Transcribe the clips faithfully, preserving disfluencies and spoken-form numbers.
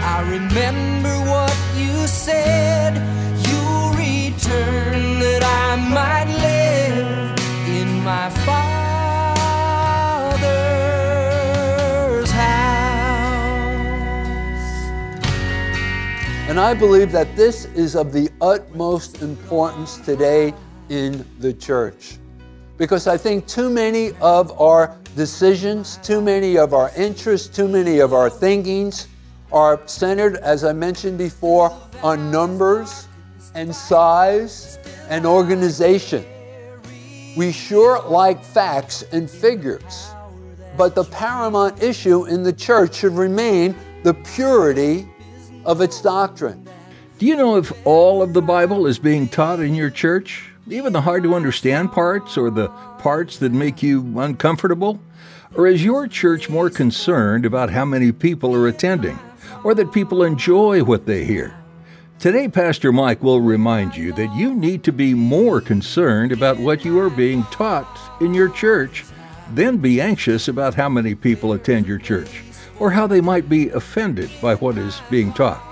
I remember what you said. You'll return that I might live in my Father's house. And I believe that this is of the utmost importance today in the church, because I think too many of our decisions, too many of our interests, too many of our thinkings are centered, as I mentioned before, on numbers and size and organization. We sure like facts and figures, but the paramount issue in the church should remain the purity of its doctrine. Do you know if all of the Bible is being taught in your church? Even the hard-to-understand parts or the parts that make you uncomfortable? Or is your church more concerned about how many people are attending or that people enjoy what they hear? Today, Pastor Mike will remind you that you need to be more concerned about what you are being taught in your church than be anxious about how many people attend your church, or how they might be offended by what is being taught.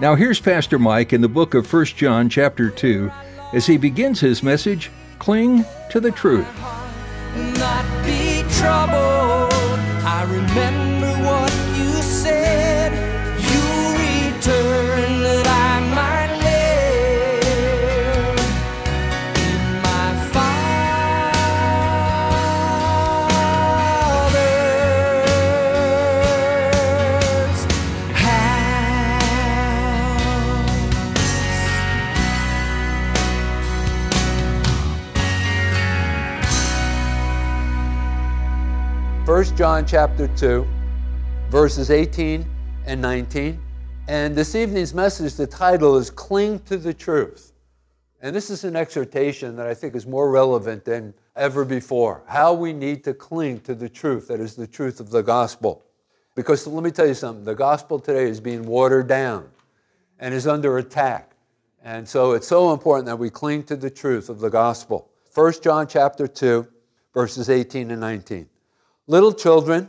Now here's Pastor Mike in the book of First John chapter two as he begins his message, Cling to the Truth. Not be troubled. I remember what you said. You return that I might live in my Father. First John chapter two, verses eighteen and nineteen. And this evening's message, the title is Cling to the Truth. And this is an exhortation that I think is more relevant than ever before. How we need to cling to the truth, that is the truth of the gospel. Because let me tell you something, the gospel today is being watered down and is under attack. And so it's so important that we cling to the truth of the gospel. First John chapter two, verses eighteen and nineteen. Little children,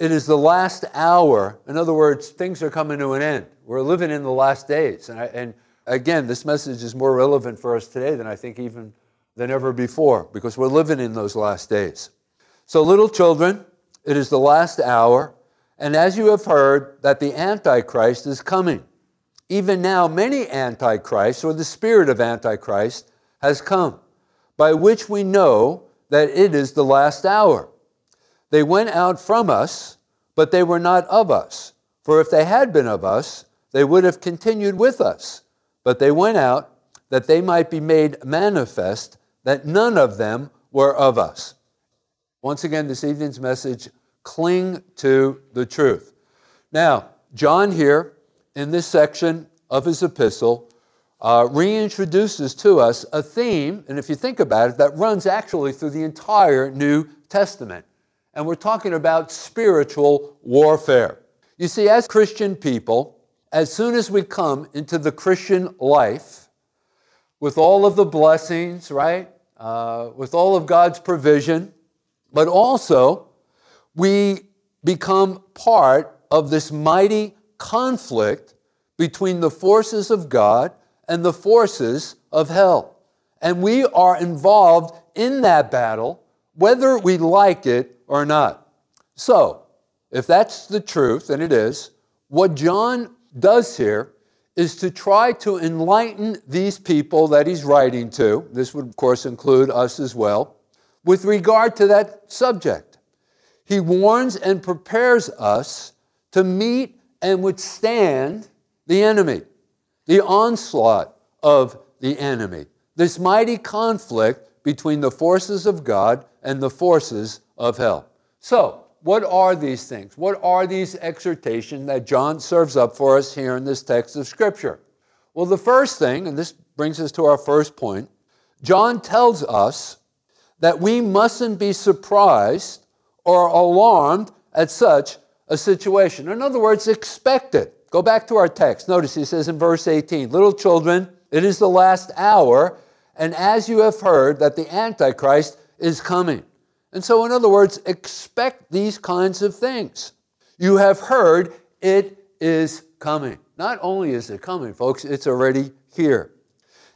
it is the last hour. In other words, things are coming to an end. We're living in the last days. And, I, and again, this message is more relevant for us today than I think even than ever before, because we're living in those last days. So little children, it is the last hour. And as you have heard that the Antichrist is coming, even now many Antichrists, or the spirit of Antichrist, has come, by which we know that it is the last hour. They went out from us, but they were not of us. For if they had been of us, they would have continued with us. But they went out that they might be made manifest that none of them were of us. Once again, this evening's message, cling to the truth. Now, John here, in this section of his epistle, uh, reintroduces to us a theme, and if you think about it, that runs actually through the entire New Testament. And we're talking about spiritual warfare. You see, as Christian people, as soon as we come into the Christian life, with all of the blessings, right? Uh, with all of God's provision, but also we become part of this mighty conflict between the forces of God and the forces of hell. And we are involved in that battle, whether we like it or not. So, if that's the truth, and it is, what John does here is to try to enlighten these people that he's writing to, this would of course include us as well, with regard to that subject. He warns and prepares us to meet and withstand the enemy, the onslaught of the enemy, this mighty conflict between the forces of God and the forces of hell. So, what are these things? What are these exhortations that John serves up for us here in this text of Scripture? Well, the first thing, and this brings us to our first point, John tells us that we mustn't be surprised or alarmed at such a situation. In other words, expect it. Go back to our text. Notice he says in verse eighteen, "Little children, it is the last hour, and as you have heard that the Antichrist is coming." And so, in other words, expect these kinds of things. You have heard it is coming. Not only is it coming, folks, it's already here.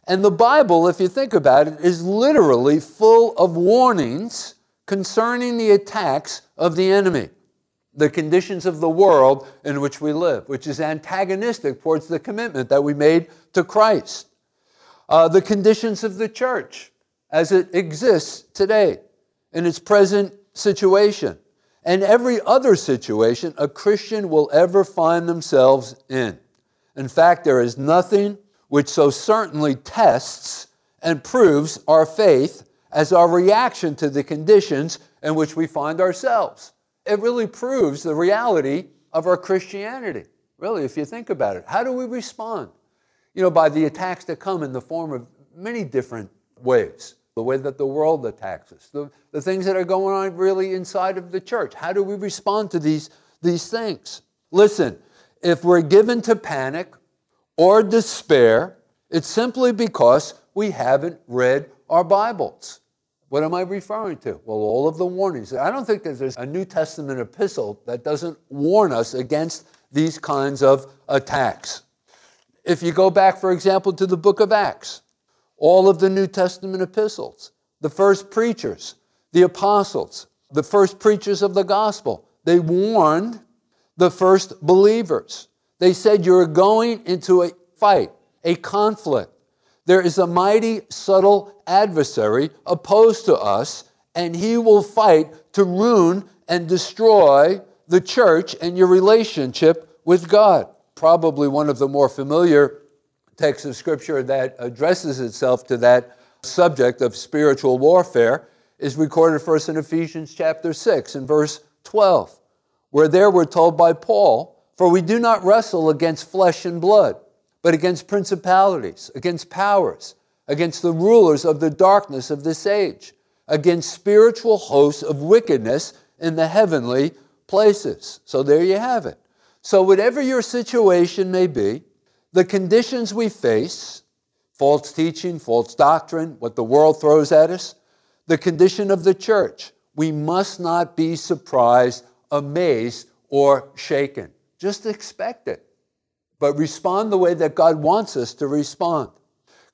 And the Bible, if you think about it, is literally full of warnings concerning the attacks of the enemy, the conditions of the world in which we live, which is antagonistic towards the commitment that we made to Christ. Uh, the conditions of the church as it exists today in its present situation, and every other situation a Christian will ever find themselves in. In fact, there is nothing which so certainly tests and proves our faith as our reaction to the conditions in which we find ourselves. It really proves the reality of our Christianity, really, if you think about it. How do we respond? You know, by the attacks that come in the form of many different ways. The way that the world attacks us, the, the things that are going on really inside of the church. How do we respond to these, these things? Listen, if we're given to panic or despair, it's simply because we haven't read our Bibles. What am I referring to? Well, all of the warnings. I don't think that there's a New Testament epistle that doesn't warn us against these kinds of attacks. If you go back, for example, to the book of Acts, all of the New Testament epistles, the first preachers, the apostles, the first preachers of the gospel, they warned the first believers. They said, you're going into a fight, a conflict. There is a mighty, subtle adversary opposed to us, and he will fight to ruin and destroy the church and your relationship with God. Probably one of the more familiar text of Scripture that addresses itself to that subject of spiritual warfare is recorded for us in Ephesians chapter six and verse twelve, where there we're told by Paul, "For we do not wrestle against flesh and blood, but against principalities, against powers, against the rulers of the darkness of this age, against spiritual hosts of wickedness in the heavenly places." So there you have it. So whatever your situation may be, the conditions we face, false teaching, false doctrine, what the world throws at us, the condition of the church, we must not be surprised, amazed, or shaken. Just expect it, but respond the way that God wants us to respond.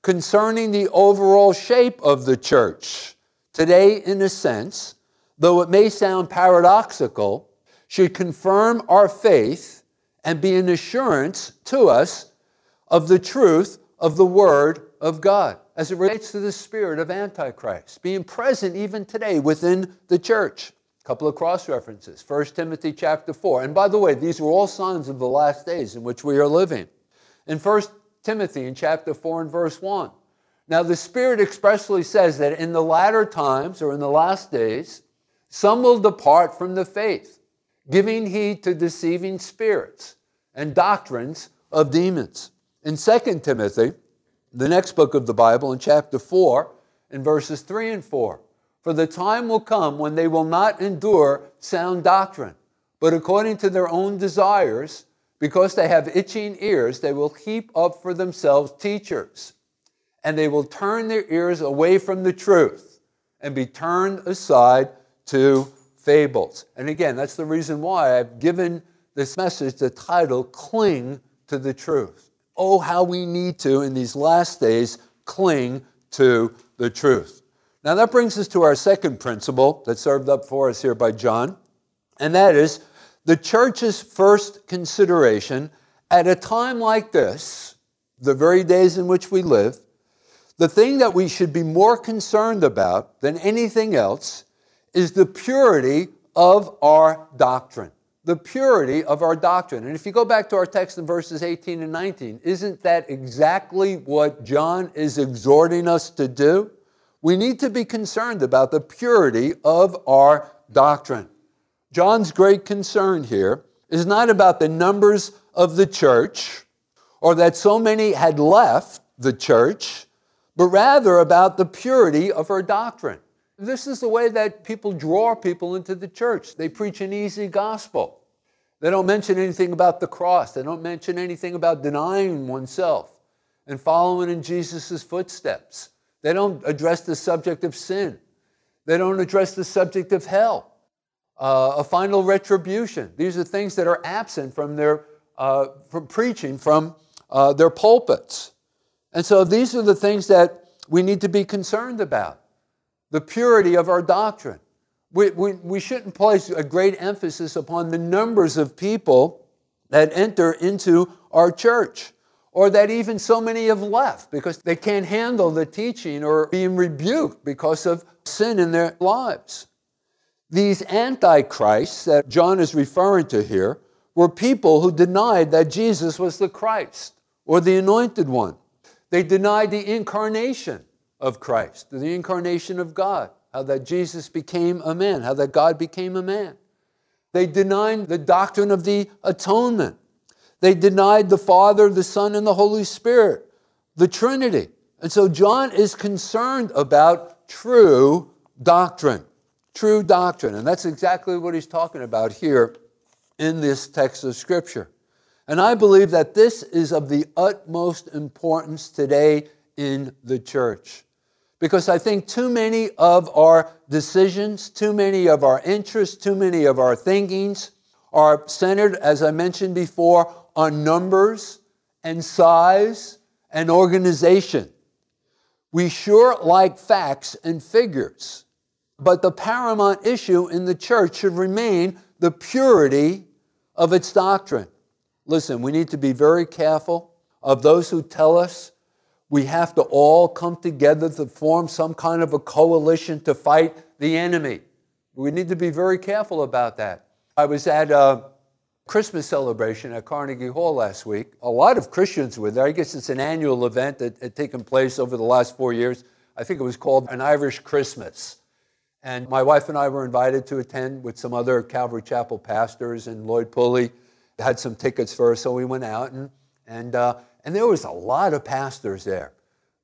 Concerning the overall shape of the church, today, in a sense, though it may sound paradoxical, should confirm our faith and be an assurance to us of the truth of the Word of God as it relates to the spirit of Antichrist being present even today within the church. A couple of cross-references, First Timothy chapter four. And by the way, these are all signs of the last days in which we are living. In First Timothy in chapter four and verse one, "Now the Spirit expressly says that in the latter times," or in the last days, "some will depart from the faith, giving heed to deceiving spirits and doctrines of demons." In Second Timothy, the next book of the Bible, in chapter four, in verses three and four, "For the time will come when they will not endure sound doctrine, but according to their own desires, because they have itching ears, they will heap up for themselves teachers, and they will turn their ears away from the truth and be turned aside to fables." And again, that's the reason why I've given this message the title, "Cling to the Truth." Oh, how we need to, in these last days, cling to the truth. Now that brings us to our second principle that's served up for us here by John, and that is the church's first consideration at a time like this, the very days in which we live. The thing that we should be more concerned about than anything else is the purity of our doctrine. The purity of our doctrine. And if you go back to our text in verses eighteen and nineteen, isn't that exactly what John is exhorting us to do? We need to be concerned about the purity of our doctrine. John's great concern here is not about the numbers of the church or that so many had left the church, but rather about the purity of her doctrine. This is the way that people draw people into the church. They preach an easy gospel. They don't mention anything about the cross. They don't mention anything about denying oneself and following in Jesus' footsteps. They don't address the subject of sin. They don't address the subject of hell, uh, a final retribution. These are things that are absent from their uh, from preaching, from uh, their pulpits. And so these are the things that we need to be concerned about, the purity of our doctrine. We, we, we shouldn't place a great emphasis upon the numbers of people that enter into our church, or that even so many have left because they can't handle the teaching or being rebuked because of sin in their lives. These antichrists that John is referring to here were people who denied that Jesus was the Christ or the Anointed One. They denied the incarnation of Christ, the incarnation of God, how that Jesus became a man, how that God became a man. They denied the doctrine of the atonement. They denied the Father, the Son, and the Holy Spirit, the Trinity. And so John is concerned about true doctrine, true doctrine. And that's exactly what he's talking about here in this text of Scripture. And I believe that this is of the utmost importance today in the church, because I think too many of our decisions, too many of our interests, too many of our thinkings are centered, as I mentioned before, on numbers and size and organization. We sure like facts and figures, but the paramount issue in the church should remain the purity of its doctrine. Listen, we need to be very careful of those who tell us we have to all come together to form some kind of a coalition to fight the enemy. We need to be very careful about that. I was at a Christmas celebration at Carnegie Hall last week. A lot of Christians were there. I guess it's an annual event that had taken place over the last four years. I think it was called An Irish Christmas. And my wife and I were invited to attend with some other Calvary Chapel pastors, and Lloyd Pulley had some tickets for us, so we went out. And, and, uh, and there was a lot of pastors there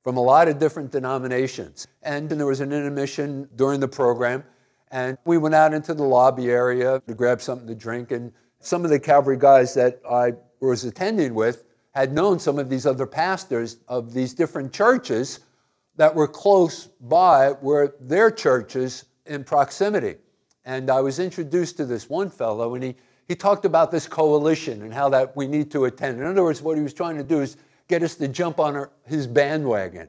from a lot of different denominations. And, and there was an intermission during the program. And we went out into the lobby area to grab something to drink. And some of the Calvary guys that I was attending with had known some of these other pastors of these different churches that were close by, were their churches in proximity. And I was introduced to this one fellow, and he, he talked about this coalition and how that we need to attend. In other words, what he was trying to do is get us to jump on our, his bandwagon.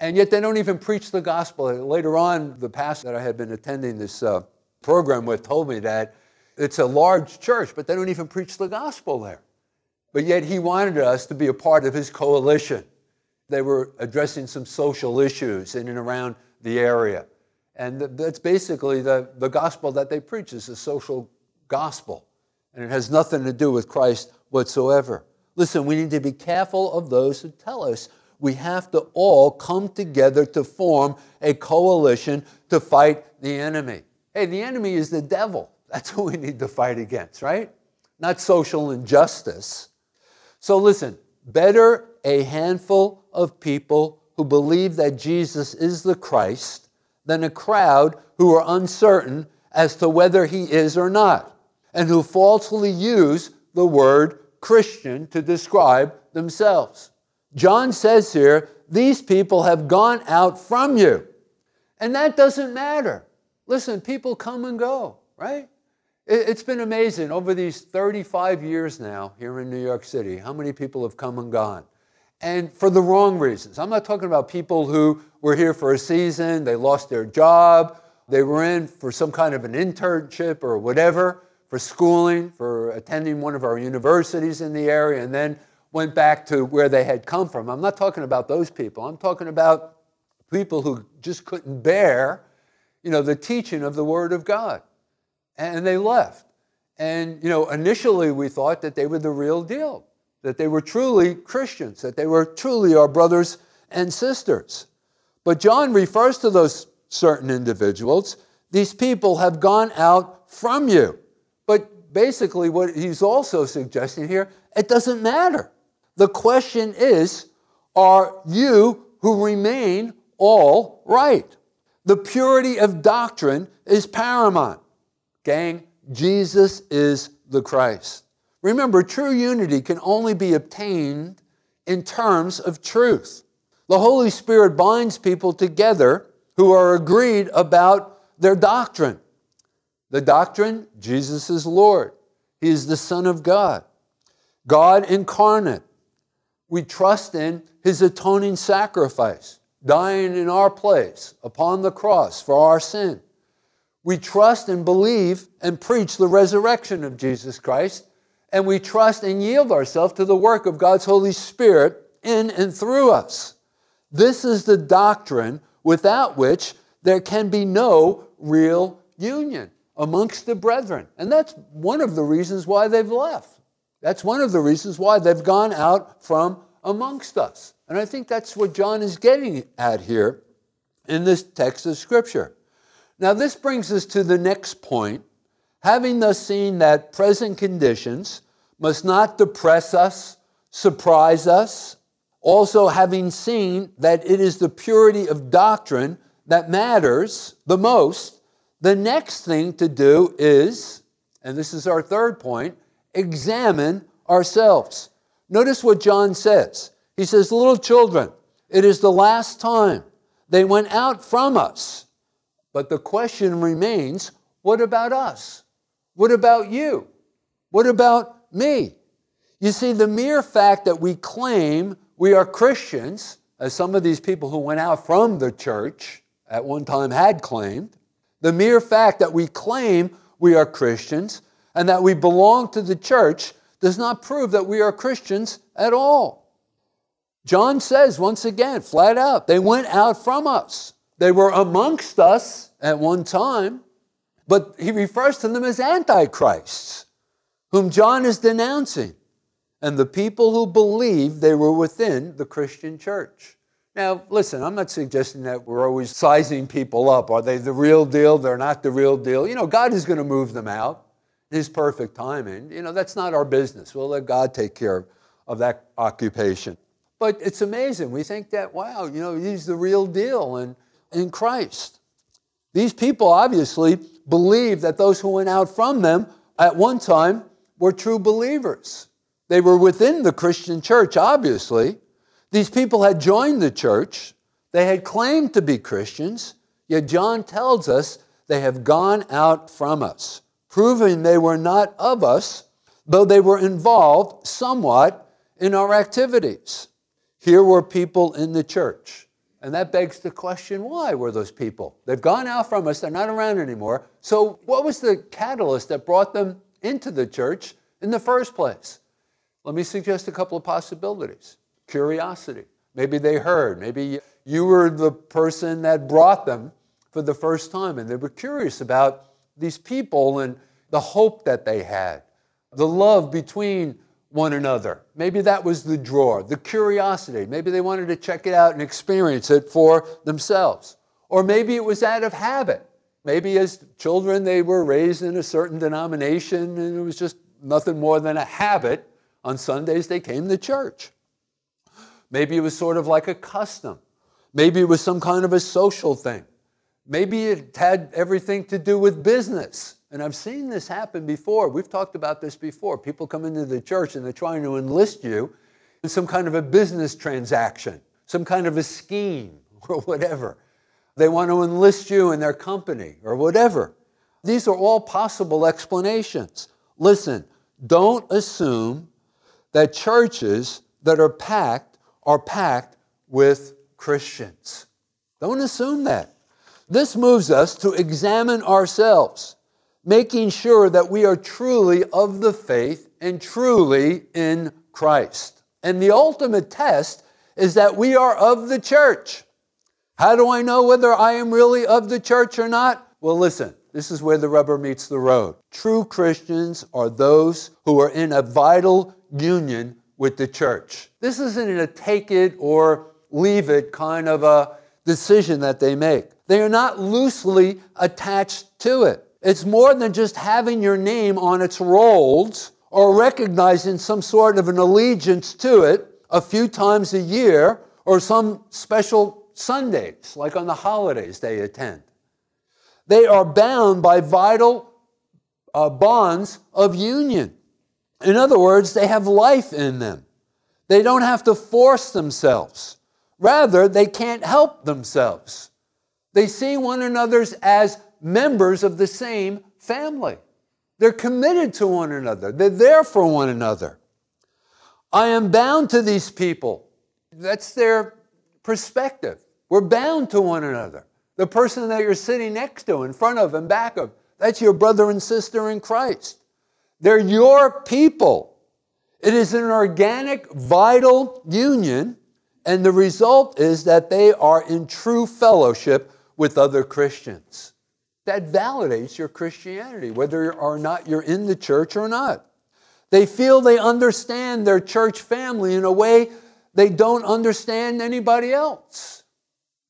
And yet they don't even preach the gospel. Later on, the pastor that I had been attending this uh, program with told me that it's a large church, but they don't even preach the gospel there. But yet he wanted us to be a part of his coalition. They were addressing some social issues in and around the area. And that's basically the, the gospel that they preach is a social gospel. And it has nothing to do with Christ whatsoever. Listen, we need to be careful of those who tell us we have to all come together to form a coalition to fight the enemy. Hey, the enemy is the devil. That's who we need to fight against, right? Not social injustice. So listen, better a handful of people who believe that Jesus is the Christ than a crowd who are uncertain as to whether he is or not, and who falsely use the word Christian to describe themselves. John says here, these people have gone out from you. And that doesn't matter. Listen, people come and go, right? It's been amazing over these thirty-five years now here in New York City, how many people have come and gone. And for the wrong reasons. I'm not talking about people who were here for a season, they lost their job, they were in for some kind of an internship or whatever, for schooling, for attending one of our universities in the area, and then went back to where they had come from. I'm not talking about those people. I'm talking about people who just couldn't bear, you know, the teaching of the Word of God. And they left. And, you know, initially we thought that they were the real deal, that they were truly Christians, that they were truly our brothers and sisters. But John refers to those certain individuals. these people have gone out from you. But basically what he's also suggesting here, it doesn't matter. The question is, are you who remain all right? The purity of doctrine is paramount. Gang, Jesus is the Christ. Remember, true unity can only be obtained in terms of truth. The Holy Spirit binds people together who are agreed about their doctrine. The doctrine, Jesus is Lord. He is the Son of God, God incarnate. We trust in his atoning sacrifice, dying in our place upon the cross for our sin. We trust and believe and preach the resurrection of Jesus Christ, and we trust and yield ourselves to the work of God's Holy Spirit in and through us. This is the doctrine without which there can be no real union amongst the brethren. And that's one of the reasons why they've left. That's one of the reasons why they've gone out from amongst us. And I think that's what John is getting at here in this text of Scripture. Now, this brings us to the next point. Having thus seen that present conditions must not depress us, surprise us, also having seen that it is the purity of doctrine that matters the most, the next thing to do is, and this is our third point, examine ourselves. Notice what John says. He says, little children, it is the last time they went out from us. But the question remains, what about us? What about you? What about me? You see, the mere fact that we claim we are Christians, as some of these people who went out from the church at one time had claimed, the mere fact that we claim we are Christians and that we belong to the church does not prove that we are Christians at all. John says once again, flat out, they went out from us. They were amongst us at one time, but he refers to them as antichrists, whom John is denouncing, and the people who believe they were within the Christian church. Now, listen, I'm not suggesting that we're always sizing people up. Are they the real deal? They're not the real deal. You know, God is going to move them out in his perfect timing. You know, that's not our business. We'll let God take care of that occupation. But it's amazing. We think that, wow, you know, he's the real deal. And in Christ, these people obviously believe that those who went out from them at one time were true believers. They were within the Christian church, obviously. These people had joined the church. They had claimed to be Christians, yet John tells us they have gone out from us, proving they were not of us, though they were involved somewhat in our activities. Here were people in the church. And that begs the question, why were those people? They've gone out from us. They're not around anymore. So what was the catalyst that brought them into the church in the first place? Let me suggest a couple of possibilities. Curiosity. Maybe they heard. Maybe you were the person that brought them for the first time, and they were curious about these people and the hope that they had, the love between one another. Maybe that was the draw, the curiosity. Maybe they wanted to check it out and experience it for themselves. Or maybe it was out of habit. Maybe as children they were raised in a certain denomination and it was just nothing more than a habit. On Sundays they came to church. Maybe it was sort of like a custom. Maybe it was some kind of a social thing. Maybe it had everything to do with business. And I've seen this happen before. We've talked about this before. People come into the church and they're trying to enlist you in some kind of a business transaction, some kind of a scheme or whatever. They want to enlist you in their company or whatever. These are all possible explanations. Listen, don't assume that churches that are packed are packed with Christians. Don't assume that. This moves us to examine ourselves, making sure that we are truly of the faith and truly in Christ. And the ultimate test is that we are of the church. How do I know whether I am really of the church or not? Well, listen, this is where the rubber meets the road. True Christians are those who are in a vital union with the church. This isn't a take it or leave it kind of a decision that they make. They are not loosely attached to it. It's more than just having your name on its rolls or recognizing some sort of an allegiance to it a few times a year or some special Sundays, like on the holidays they attend. They are bound by vital uh, bonds of union. In other words, they have life in them. They don't have to force themselves. Rather, they can't help themselves. They see one another as members of the same family. They're committed to one another. They're there for one another. I am bound to these people. That's their perspective. We're bound to one another. The person that you're sitting next to, in front of and back of, that's your brother and sister in Christ. They're your people. It is an organic, vital union, and the result is that they are in true fellowship with other Christians. That validates your Christianity, whether or not you're in the church or not. They feel they understand their church family in a way they don't understand anybody else.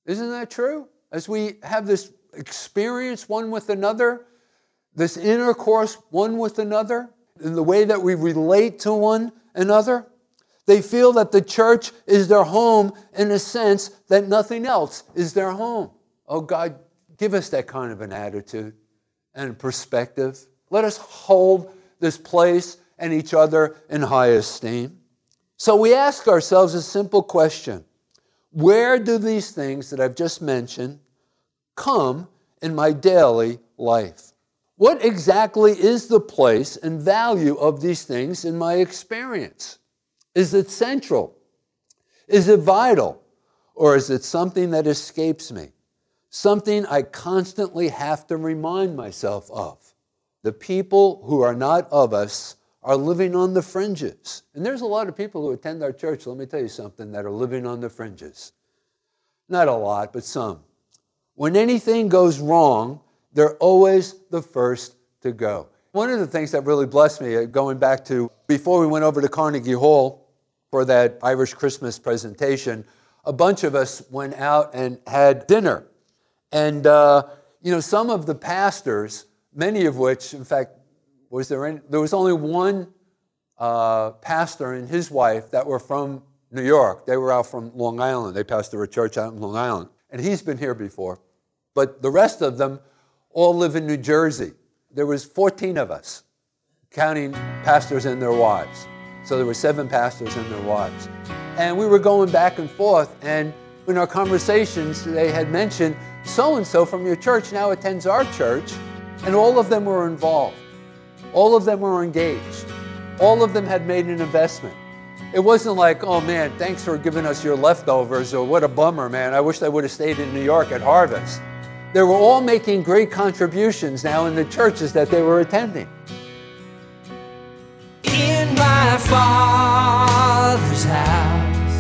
Isn't that true? As we have this experience one with another, this intercourse one with another, in the way that we relate to one another, they feel that the church is their home in a sense that nothing else is their home. Oh God, give us that kind of an attitude and perspective. Let us hold this place and each other in high esteem. So we ask ourselves a simple question. Where do these things that I've just mentioned come in my daily life? What exactly is the place and value of these things in my experience? Is it central? Is it vital? Or is it something that escapes me? Something I constantly have to remind myself of. The people who are not of us are living on the fringes. And there's a lot of people who attend our church, let me tell you something, that are living on the fringes. Not a lot, but some. When anything goes wrong, they're always the first to go. One of the things that really blessed me, going back to before we went over to Carnegie Hall for that Irish Christmas presentation, a bunch of us went out and had dinner. And, uh, you know, some of the pastors, many of which, in fact, Was there, any, there was only one uh, pastor and his wife that were from New York. They were out from Long Island. They pastored a church out in Long Island. And he's been here before. But the rest of them all live in New Jersey. There was fourteen of us, counting pastors and their wives. So there were seven pastors and their wives. And we were going back and forth. And in our conversations, they had mentioned, so-and-so from your church now attends our church. And all of them were involved. All of them were engaged. All of them had made an investment. It wasn't like, oh man, thanks for giving us your leftovers, or what a bummer, man. I wish I would have stayed in New York at Harvest. They were all making great contributions now in the churches that they were attending. In my Father's house,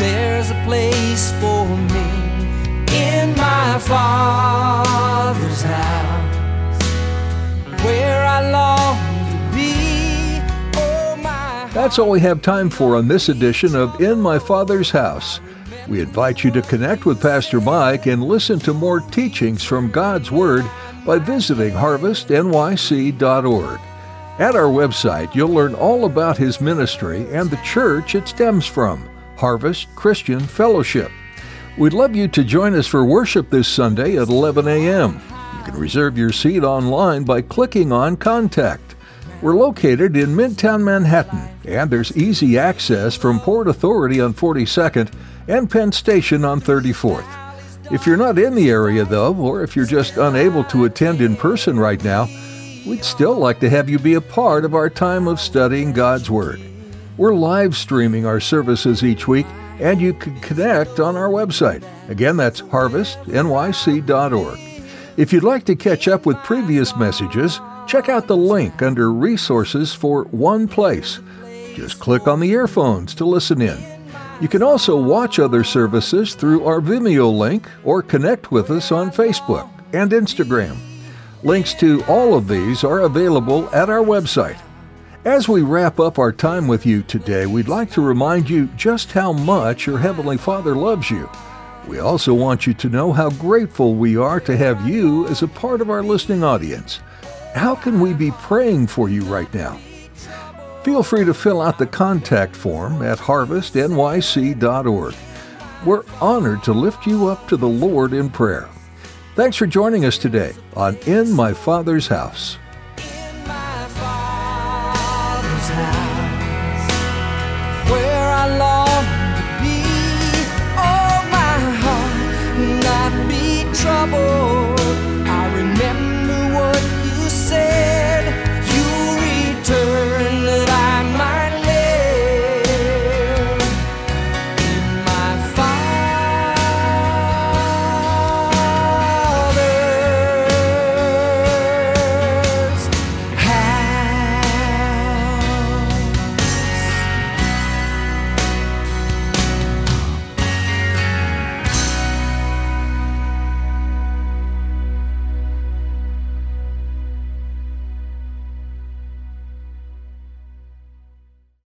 there's a place for me. In my Father's house, where I long to be, oh my. That's all we have time for on this edition of In My Father's House. We invite you to connect with Pastor Mike and listen to more teachings from God's Word by visiting harvest N Y C dot org. At our website, you'll learn all about his ministry and the church it stems from, Harvest Christian Fellowship. We'd love you to join us for worship this Sunday at eleven a.m. You can reserve your seat online by clicking on Contact. We're located in Midtown Manhattan, and there's easy access from Port Authority on forty-second and Penn Station on thirty-fourth. If you're not in the area, though, or if you're just unable to attend in person right now, we'd still like to have you be a part of our time of studying God's Word. We're live streaming our services each week, and you can connect on our website. Again, that's harvest N Y C dot org. If you'd like to catch up with previous messages, check out the link under Resources for One Place. Just click on the earphones to listen in. You can also watch other services through our Vimeo link or connect with us on Facebook and Instagram. Links to all of these are available at our website. As we wrap up our time with you today, we'd like to remind you just how much your Heavenly Father loves you. We also want you to know how grateful we are to have you as a part of our listening audience. How can we be praying for you right now? Feel free to fill out the contact form at harvest n y c dot org. We're honored to lift you up to the Lord in prayer. Thanks for joining us today on In My Father's House. In my Father's House.